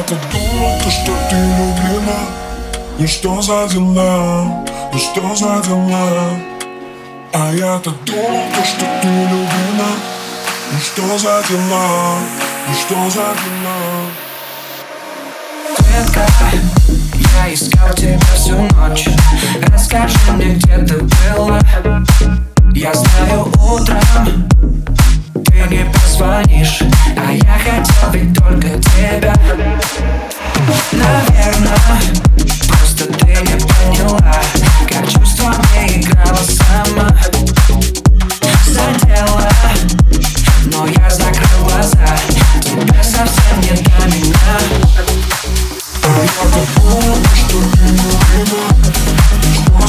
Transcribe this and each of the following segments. это дура, то что ты любима. Ну что за дела, ну что за дела. А я-то дура, то что ты любима. Ну что за дела, ну что за дела. Детка, я искал тебя всю ночь. Расскажи мне, где ты была. Я знаю, утром ты не позвонишь, а я хотел ведь только тебя. Наверное, просто ты не поняла, как чувство мне играло сама. Задела, но я закрыл глаза, тебя совсем не до меня. А я забыл, что ты любила. Что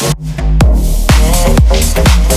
за дела, что за дела.